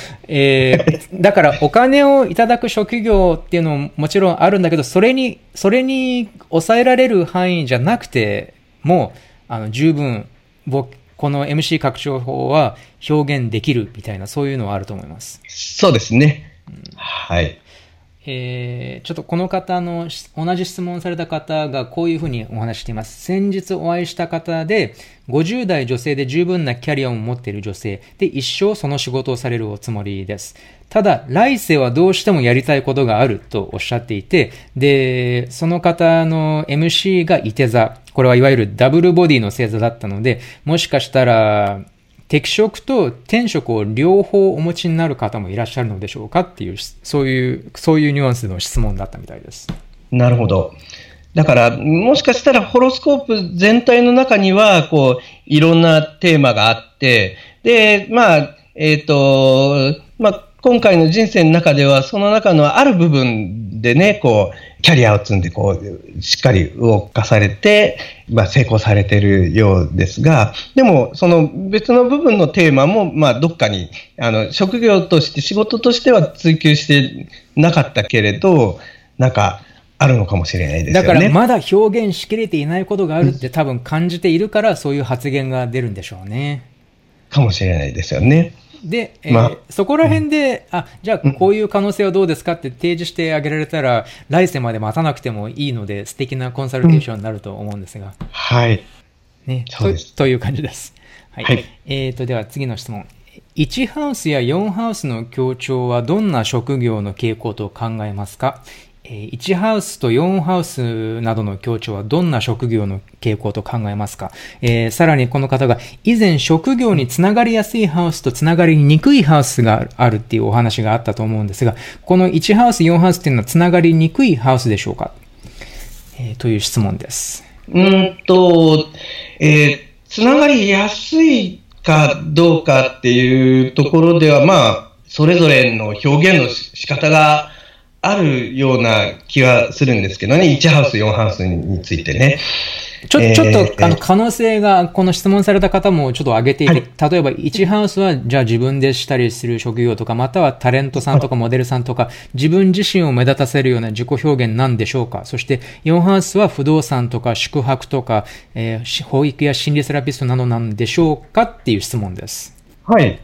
だからお金をいただく職業っていうのももちろんあるんだけど、それに抑えられる範囲じゃなくても十分この MC 拡張法は表現できるみたいな、そういうのはあると思います。そうですね。はい。ちょっとこの方の、同じ質問された方がこういうふうにお話しています。先日お会いした方で、50代女性で十分なキャリアを持っている女性で、一生その仕事をされるおつもりです。ただ、来世はどうしてもやりたいことがあるとおっしゃっていて、で、その方の MC がいて座。これはいわゆるダブルボディの星座だったので、もしかしたら、適職と転職を両方お持ちになる方もいらっしゃるのでしょうかっていう、そういうニュアンスの質問だったみたいです。なるほど。だから、もしかしたらホロスコープ全体の中には、いろんなテーマがあって、で、今回の人生の中では、その中のある部分でね、キャリアを積んで、しっかり動かされて、成功されているようですが、でも、その別の部分のテーマも、どっかに、職業として、仕事としては追求してなかったけれど、なんか、あるのかもしれないですよね。だからまだ表現しきれていないことがあるって多分感じているから、そういう発言が出るんでしょうね。かもしれないですよね。で、そこら辺で、じゃあこういう可能性はどうですかって提示してあげられたら、来世まで待たなくてもいいので、素敵なコンサルテーションになると思うんですが。はい。ね、そうです。という感じです。はい。はい、では次の質問。1ハウスや4ハウスの協調はどんな職業の傾向と考えますか？1ハウスと4ハウスなどの協調はどんな職業の傾向と考えますか？さらにこの方が以前職業につながりやすいハウスとつながりにくいハウスがあるっていうお話があったと思うんですが、この1ハウス4ハウスっていうのはつながりにくいハウスでしょうか？という質問です。つながりやすいかどうかっていうところでは、それぞれの表現の仕方があるような気はするんですけどね、1ハウス4ハウスについてね。ちょっと可能性がこの質問された方もちょっと上げていて、はい、例えば1ハウスはじゃあ自分でしたりする職業とか、またはタレントさんとかモデルさんとか自分自身を目立たせるような自己表現なんでしょうか。そして4ハウスは不動産とか宿泊とか、保育や心理セラピストなどなんでしょうかっていう質問です。はい、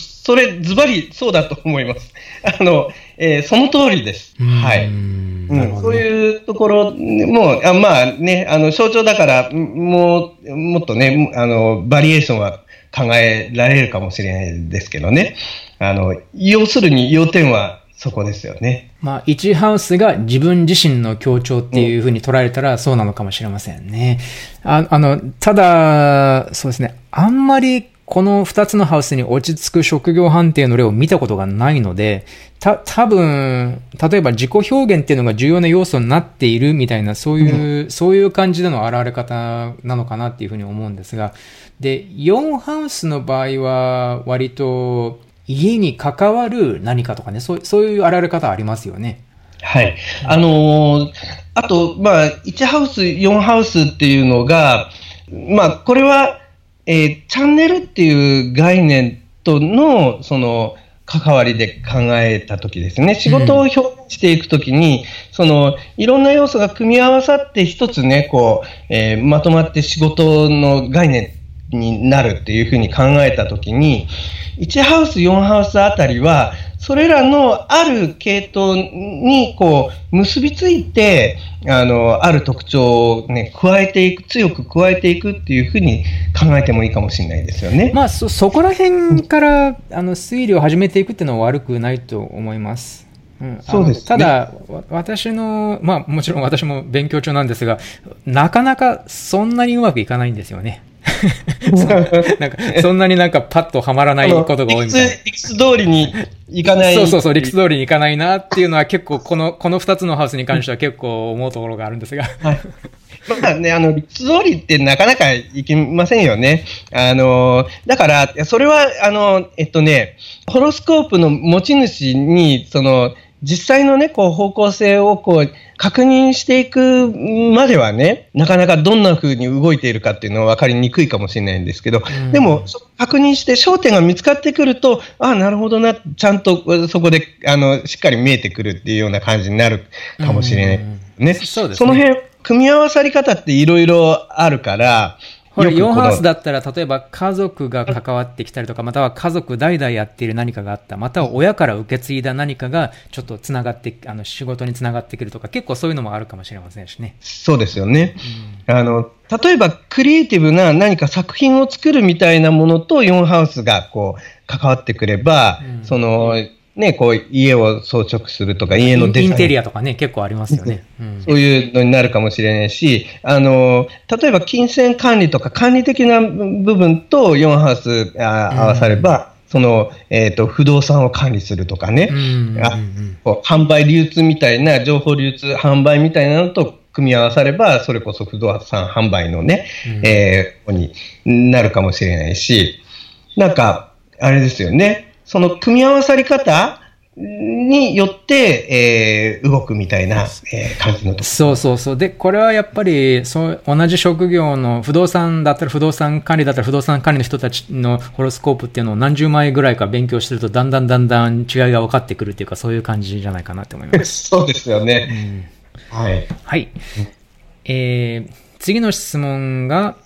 それズバリそうだと思います。その通りです。はい、そういうところも象徴だからもっとね、バリエーションは考えられるかもしれないですけどね。要するに要点はそこですよね。1ハウスが自分自身の強調っていうふうに捉えたらそうなのかもしれませんね。ただそうですね、あんまりこの2つのハウスに落ち着く職業判定の例を見たことがないので、多分、例えば自己表現っていうのが重要な要素になっているみたいな、そういう感じでの現れ方なのかなっていうふうに思うんですが、で、4ハウスの場合は割と家に関わる何かとかね、そういう現れ方ありますよね。はい。あと、1ハウス、4ハウスっていうのが、これは、チャンネルっていう概念とのその関わりで考えたときですね。仕事を表現していくときに、いろんな要素が組み合わさって一つね、まとまって仕事の概念になるっていうふうに考えたときに、1ハウス4ハウスあたりはそれらのある系統に結びついて、ある特徴をね、強く加えていくっていうふうに考えてもいいかもしれないですよね。そこら辺から、推理を始めていくっていうのは悪くないと思います。そうですね。ただ、私の、もちろん私も勉強中なんですが、なかなかそんなにうまくいかないんですよね。そんなにパッとはまらないことが多いみたいな。理屈通りにいかない。そう、理屈通りにいかないなっていうのは結構この2つのハウスに関しては結構思うところがあるんですが。はい。理屈通りってなかなかいきませんよね。だから、それは、ホロスコープの持ち主に、実際のね、方向性を確認していくまではね、なかなかどんな風に動いているかっていうのは分かりにくいかもしれないんですけど、でも確認して焦点が見つかってくると、なるほどな、ちゃんとそこでしっかり見えてくるっていうような感じになるかもしれないね。そうですね。その辺、組み合わさり方っていろいろあるから、4ハウスだったら、例えば家族が関わってきたりとか、または家族代々やっている何かがあった、または親から受け継いだ何かがちょっとつながって、仕事につながってくるとか、結構そういうのもあるかもしれませんしね。そうですよね。例えばクリエイティブな何か作品を作るみたいなものと4ハウスが関わってくれば、家を装飾するとか、家のデザイン、インテリアとかね、結構ありますよね。そういうのになるかもしれないし、例えば金銭管理とか管理的な部分と4ハウス合わされば、不動産を管理するとかね、販売流通みたいな、情報流通販売みたいなのと組み合わされば、それこそ不動産販売のね、になるかもしれないし、なんかあれですよね。その組み合わさり方によって、動くみたいな、感じのところ。そう。で、これはやっぱり、同じ職業の不動産だったら不動産管理だったら不動産管理の人たちのホロスコープっていうのを何十枚ぐらいか勉強してると、だんだん違いが分かってくるっていうか、そういう感じじゃないかなと思います。そうですよね。はい。はい。次の質問が、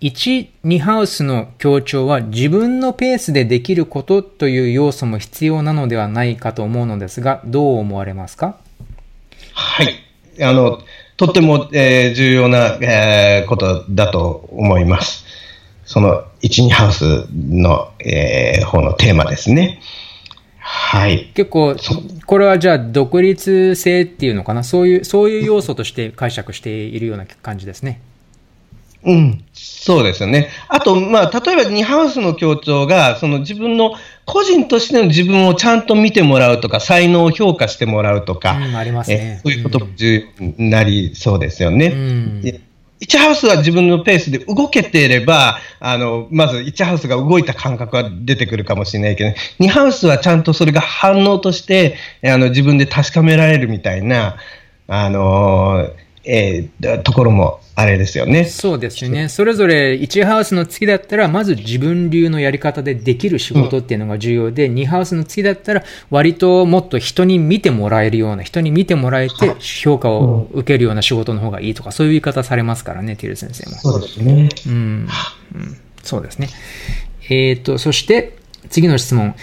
1、2ハウスの協調は自分のペースでできることという要素も必要なのではないかと思うのですが、どう思われますか？はい。とっても、重要な、ことだと思います。その1、2ハウスの、方のテーマですね。はい。結構、これはじゃあ独立性っていうのかな、そういう要素として解釈しているような感じですね。うん、そうですよね。あと、まあ、例えば2ハウスの協調がその自分の個人としての自分をちゃんと見てもらうとか、才能を評価してもらうとか、ありますね。そういうことも重要になりそうですよね。1ハウスは自分のペースで動けていれば、まず1ハウスが動いた感覚は出てくるかもしれないけど、2ハウスはちゃんとそれが反応として自分で確かめられるみたいな、ところもあれですよね。そうですね。それぞれ1ハウスの月だったら、まず自分流のやり方でできる仕事っていうのが重要で、2ハウスの月だったら割ともっと人に見てもらえるような、人に見てもらえて評価を受けるような仕事の方がいいとか、そういう言い方されますからね、ティル先生も。そうですね。うん。そうですね。そして次の質問。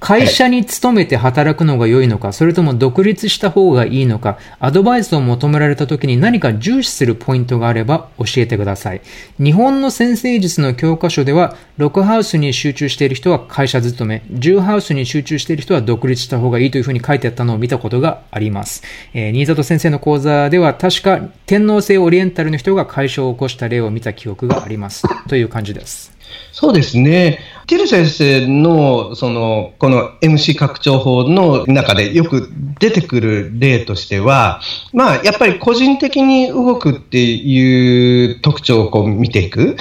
会社に勤めて働くのが良いのか、それとも独立した方がいいのか、アドバイスを求められた時に何か重視するポイントがあれば教えてください。日本の先生術の教科書では、6ハウスに集中している人は会社勤め、10ハウスに集中している人は独立した方がいいというふうに書いてあったのを見たことがあります。新里先生の講座では、確か天皇制オリエンタルの人が会社を起こした例を見た記憶があります。という感じです。そうですね。ティル先生の、この MC 拡張法の中でよく出てくる例としては、やっぱり個人的に動くっていう特徴をこう見ていく、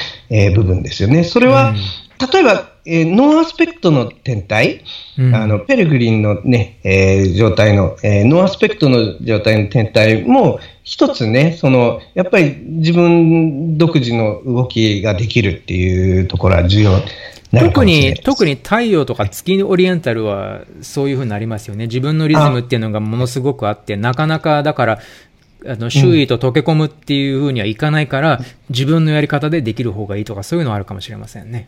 部分ですよね。それは、例えば、ノンアスペクトの天体、ペレグリンの、ね状態の、ノンアスペクトの状態の天体も一つね、やっぱり自分独自の動きができるっていうところは重要なのかもしれないです。特に太陽とか月オリエンタルはそういう風になりますよね。自分のリズムっていうのがものすごくあって、なかなかだから周囲と溶け込むっていう風にはいかないから、自分のやり方でできる方がいいとか、そういうのはあるかもしれませんね。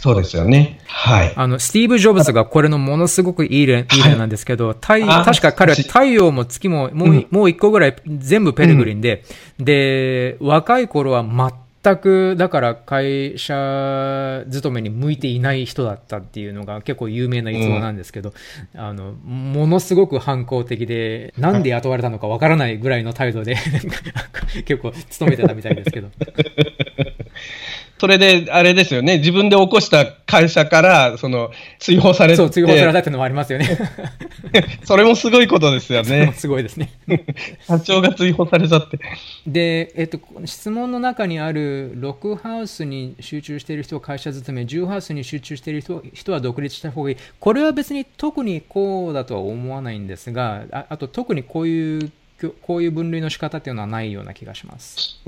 そうですよね。はい。スティーブ・ジョブズがこれのものすごくいい例なんですけど、確か彼は太陽も月ももう一個ぐらい全部ペレグリンで、で、若い頃は全く、だから会社勤めに向いていない人だったっていうのが結構有名な逸話なんですけど、ものすごく反抗的で、なんで雇われたのかわからないぐらいの態度で、結構勤めてたみたいですけど。それで、あれですよね、自分で起こした会社から、追放されて。そう、追放されたっていうのもありますよね。それもすごいことですよね。すごいですね。社長が追放されちゃって。で、質問の中にある、6ハウスに集中している人は会社勤め、10ハウスに集中している人は独立した方がいい。これは別に特にこうだとは思わないんですが、あと特にこういう分類の仕方っていうのはないような気がします。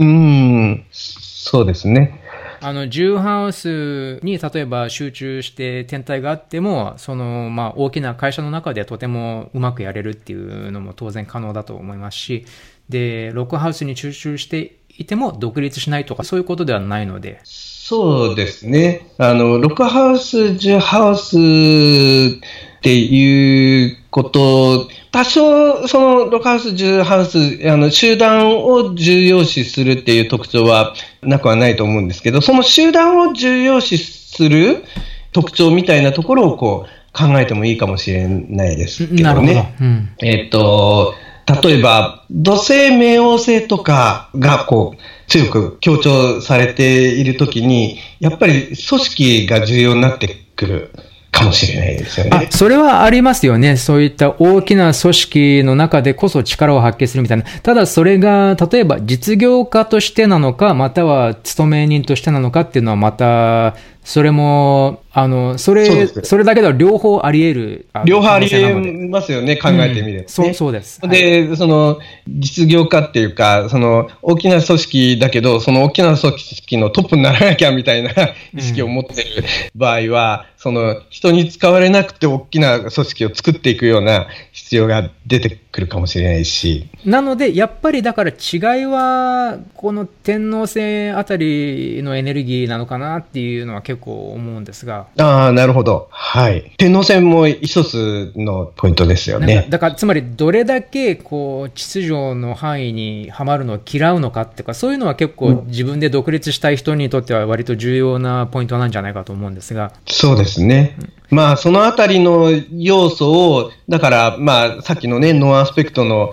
そうですね。10ハウスに例えば集中して天体があっても、大きな会社の中でとてもうまくやれるっていうのも当然可能だと思いますし、で、6ハウスに集中していても独立しないとか、そういうことではないので。そうですね。6ハウス、10ハウスっていうこと、多少6ハウス、10ハウス、集団を重要視するっていう特徴はなくはないと思うんですけど、その集団を重要視する特徴みたいなところをこう考えてもいいかもしれないですけどね。なるほど。例えば土星、冥王星とかがこう強く強調されているときに、やっぱり組織が重要になってくるかもしれないですよね。それはありますよね。そういった大きな組織の中でこそ力を発揮するみたいな。ただそれが例えば実業家としてなのか、または勤め人としてなのかっていうのはまた、それも、それだけでは両方あり得る。両方あり得ますよね、考えてみれば、ね。そうです。で、はい、実業家っていうか、大きな組織だけど、その大きな組織のトップにならなきゃみたいな意識を持っている場合は、人に使われなくて大きな組織を作っていくような必要が出てくるかもしれないし、なのでやっぱりだから違いはこの天王星あたりのエネルギーなのかなっていうのは結構思うんですが。ああ、なるほど、はい。天王星も一つのポイントですよね。だからつまりどれだけこう秩序の範囲にはまるのを嫌うのかっていうか、そういうのは結構自分で独立したい人にとっては割と重要なポイントなんじゃないかと思うんですが。そうですね、まあそのあたりの要素をだからまあさっきのねノアアスペクトの、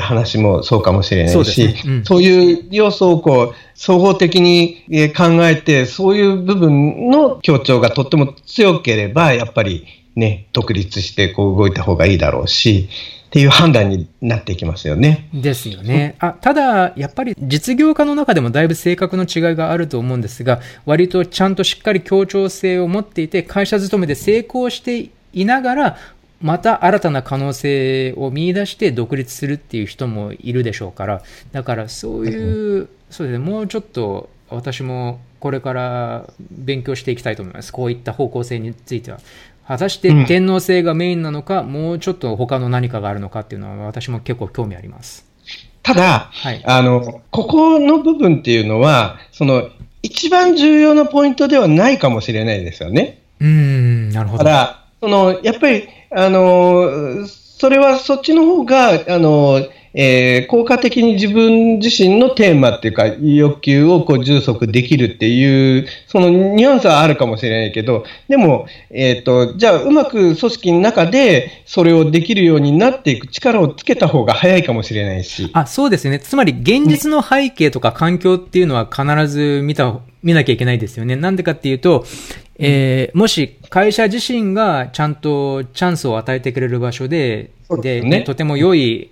話もそうかもしれないし、 そういう要素をこう総合的に考えて、そういう部分の強調がとっても強ければやっぱりね独立してこう動いた方がいいだろうしっていう判断になっていきますよね。ですよね。あ、ただやっぱり実業家の中でもだいぶ性格の違いがあると思うんですが、割とちゃんとしっかり協調性を持っていて会社勤めで成功していながらまた新たな可能性を見出して独立するっていう人もいるでしょうから、だからそういう、そうですね、もうちょっと私もこれから勉強していきたいと思います。こういった方向性については果たして天王星がメインなのか、もうちょっと他の何かがあるのかっていうのは私も結構興味あります。ただ、はい、ここの部分っていうのはその一番重要なポイントではないかもしれないですよね。なるほど。だからそのやっぱりそれはそっちの方が効果的に自分自身のテーマっていうか欲求をこう充足できるっていうそのニュアンスはあるかもしれないけど、でも、じゃあうまく組織の中でそれをできるようになっていく力をつけた方が早いかもしれないし。あ、そうですね。つまり現実の背景とか環境っていうのは必ず見なきゃいけないですよね。なんでかっていうと、もし会社自身がちゃんとチャンスを与えてくれる場所で、とても良い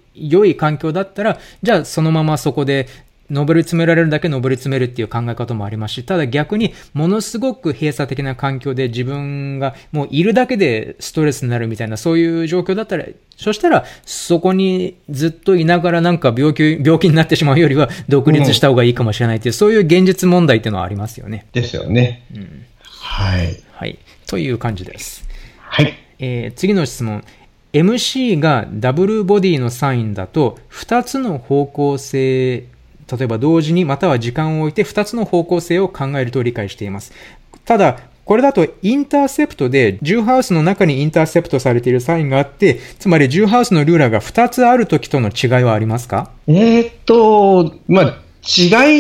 環境だったら、じゃあそのままそこで上り詰められるだけ上り詰めるっていう考え方もありますし、ただ逆にものすごく閉鎖的な環境で自分がもういるだけでストレスになるみたいな、そういう状況だったら、そしたらそこにずっといながらなんか病気になってしまうよりは独立した方がいいかもしれないっていう、そういう現実問題っていうのはありますよね。ですよね。はい。はい。という感じです。はい。次の質問。MC がダブルボディのサインだと2つの方向性、例えば同時にまたは時間を置いて2つの方向性を考えると理解しています。ただこれだとインターセプトで10ハウスの中にインターセプトされているサインがあって、つまり10ハウスのルーラーが2つあるときとの違いはありますか？まあ、違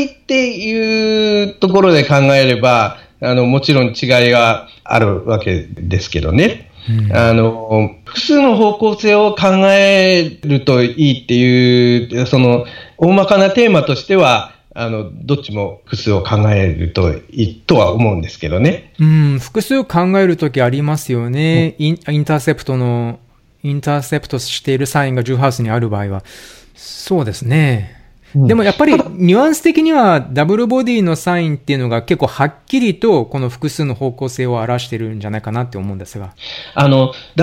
いっていうところで考えればもちろん違いがあるわけですけどね。複数の方向性を考えるといいっていう、その大まかなテーマとしては、どっちも複数を考えるといいとは思うんですけどね。複数考えるときありますよね。インターセプトしているサインが10ハウスにある場合は。そうですね。でもやっぱりニュアンス的にはダブルボディのサインっていうのが結構はっきりとこの複数の方向性を表してるんじゃないかなって思うんですが、ダ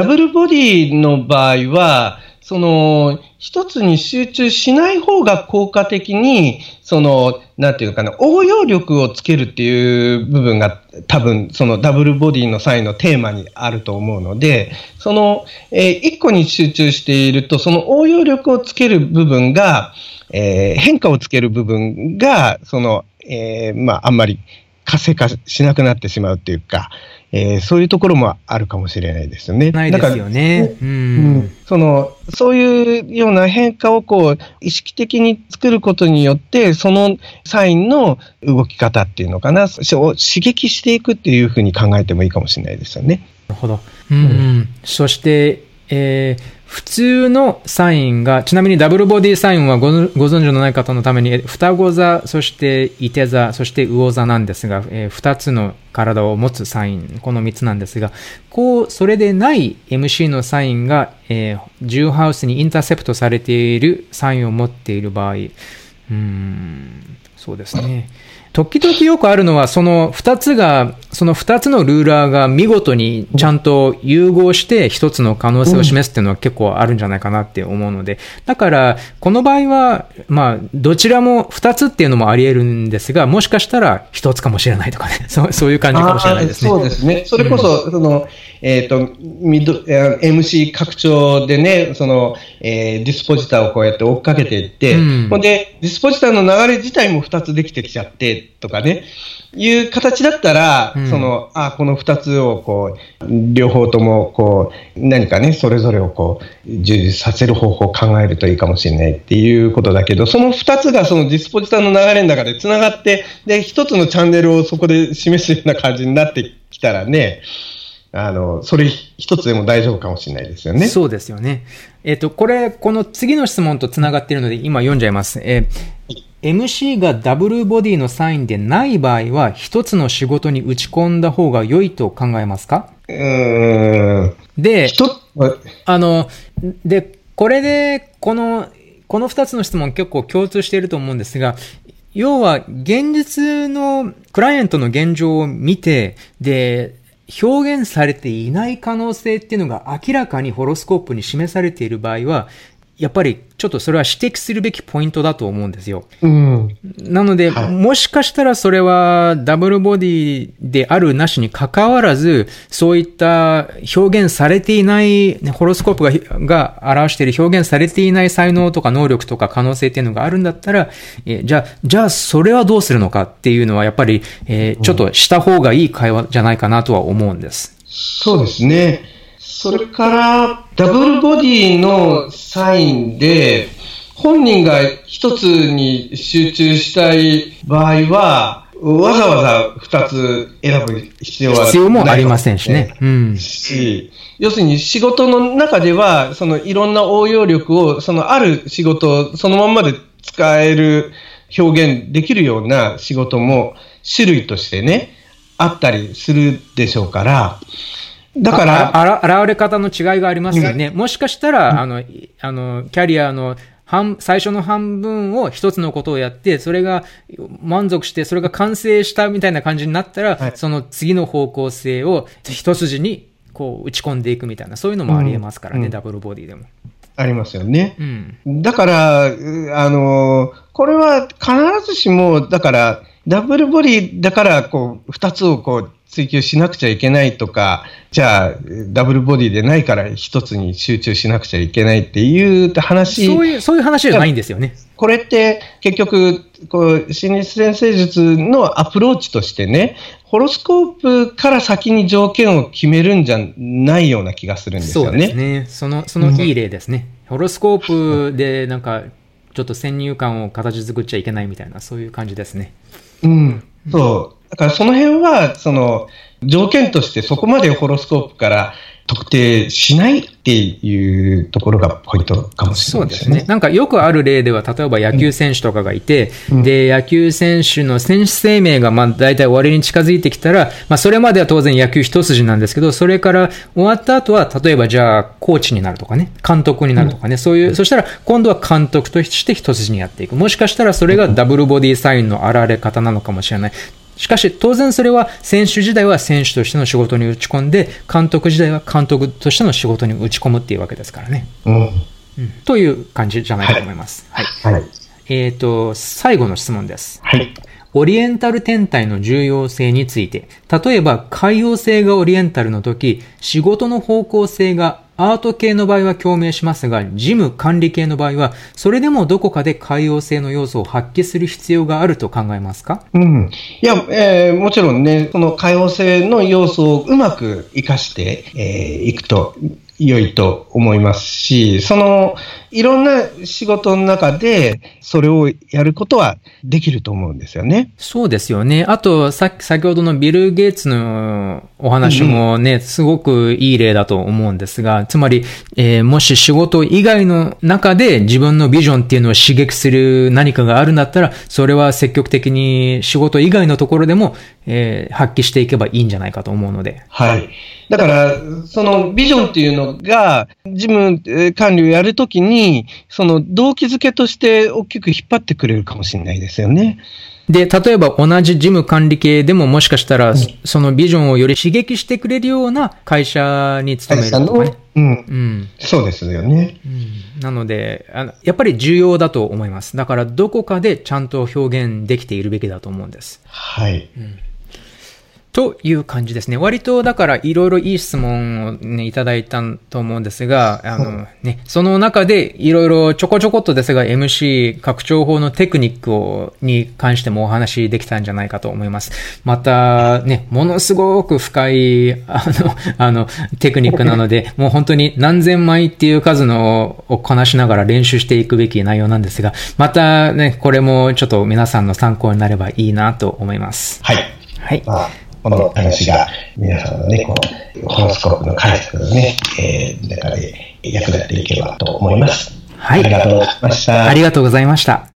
ブルボディの場合はその一つに集中しない方が効果的にそのなんていうかな応用力をつけるっていう部分が多分そのダブルボディの際のテーマにあると思うので、その一個に集中しているとその応用力をつける部分が変化をつける部分がその、あんまり活性化しなくなってしまうというか、そういうところもあるかもしれないですよね。ないですよね。そういうような変化をこう意識的に作ることによってそのサインの動き方っていうのかな、刺激していくっていうふうに考えてもいいかもしれないですよね。なるほど。そして、普通のサインが、ちなみにダブルボディサインはご存知のない方のために双子座、そしていて座、そして魚座なんですが、2つの体を持つサイン、この3つなんですが、それでない MC のサインが、10ハウスにインターセプトされているサインを持っている場合、そうですね。時々よくあるのは、その2つのルーラーが見事にちゃんと融合して1つの可能性を示すっていうのは結構あるんじゃないかなって思うので、だからこの場合はどちらも2つっていうのもあり得るんですが、もしかしたら1つかもしれないとかね、そういう感じかもしれないですね。そうですね。それこそ、MC 拡張でね、その、ディスポジターをこうやって追っかけていって、うん、ほんで、ディスポジターの流れ自体も2つできてきちゃってとかね、いう形だったら、うん、その、この2つをこう、両方ともこう、何かね、それぞれをこう、充実させる方法を考えるといいかもしれないっていうことだけど、その2つがそのディスポジターの流れの中でつながって、で、1つのチャンネルをそこで示すような感じになってきたらね、それ一つでも大丈夫かもしれないですよね。そうですよね。この次の質問とつながっているので、今読んじゃいます。MC がダブルボディのサインでない場合は、一つの仕事に打ち込んだ方が良いと考えますか？で、で、これで、この二つの質問結構共通していると思うんですが、要は、現実のクライアントの現状を見て、で、表現されていない可能性っていうのが明らかにホロスコープに示されている場合は、やっぱりちょっとそれは指摘するべきポイントだと思うんですよ。うん、なので、はい、もしかしたらそれはダブルボディであるなしに関わらず、そういった表現されていない、ホロスコープが表している表現されていない才能とか能力とか可能性っていうのがあるんだったら、じゃあそれはどうするのかっていうのはやっぱり、ちょっとした方がいい会話じゃないかなとは思うんです。そうですね。それからダブルボディのサインで本人が一つに集中したい場合はわざわざ二つ選ぶ必要はない、必要もありませんしね、うん、要するに仕事の中ではそのいろんな応用力をそのある仕事をそのままで使える表現できるような仕事も種類としてねあったりするでしょうから、だから現れ方の違いがありますよね。もしかしたら、キャリアの最初の半分を一つのことをやって、それが満足して、それが完成したみたいな感じになったら、はい、その次の方向性を一筋にこう打ち込んでいくみたいな、そういうのもありえますからね、ダブルボディでも。ありますよね。うん、だから、これは必ずしも、だから、ダブルボディだから、こう、二つをこう、追求しなくちゃいけないとか、じゃあダブルボディでないから一つに集中しなくちゃいけないっていう話、そういう話じゃないんですよね。これって結局こう心理先生術のアプローチとしてね、ホロスコープから先に条件を決めるんじゃないような気がするんですよね。そうですね。そのいい例ですね。ホロスコープでなんかちょっと先入観を形作っちゃいけないみたいな、そういう感じですね。うん、そう。だからその辺はその条件としてそこまでホロスコープから特定しないっていうところがポイントかもしれないですね。そうですね。なんかよくある例では、例えば野球選手とかがいて、で、野球選手の選手生命が大体終わりに近づいてきたら、それまでは当然野球一筋なんですけど、それから終わった後は、例えばじゃあコーチになるとかね、監督になるとかね、そしたら今度は監督として一筋にやっていく。もしかしたらそれがダブルボディサインの現れ方なのかもしれない。しかし当然それは選手時代は選手としての仕事に打ち込んで、監督時代は監督としての仕事に打ち込むっていうわけですからね、という感じじゃないかと思います。はい。最後の質問です。はい。オリエンタル天体の重要性について、例えば海洋性がオリエンタルの時、仕事の方向性がアート系の場合は共鳴しますが、事務管理系の場合はそれでもどこかで海洋性の要素を発揮する必要があると考えますか？いや、もちろんね、この海洋性の要素をうまく活かしていくと良いと思いますし、そのいろんな仕事の中でそれをやることはできると思うんですよね。そうですよね。あと先ほどのビル・ゲイツのお話もね、すごくいい例だと思うんですが、つまり、もし仕事以外の中で自分のビジョンっていうのを刺激する何かがあるんだったら、それは積極的に仕事以外のところでも、発揮していけばいいんじゃないかと思うので。はい。だから、そのビジョンっていうのが、事務管理をやるときに、その動機づけとして大きく引っ張ってくれるかもしれないですよね。で、例えば同じ事務管理系でも、もしかしたら、そのビジョンをより刺激してくれるような会社に勤めるとかね。そうですよね。なのでやっぱり重要だと思います。だから、どこかでちゃんと表現できているべきだと思うんです。はい。という感じですね。割とだからいろいろいい質問を、ね、いただいたと思うんですが、ね、その中でいろいろちょこちょこっとですが MC 拡張法のテクニックに関してもお話できたんじゃないかと思います。またね、ものすごく深いテクニックなのでもう本当に何千枚っていう数のをこなしながら練習していくべき内容なんですが、またね、これもちょっと皆さんの参考になればいいなと思います。はい、はい、この話が皆さんのね、このホロスコープの解説のね、中で役立っていけばと思います。はい。ありがとうございました。ありがとうございました。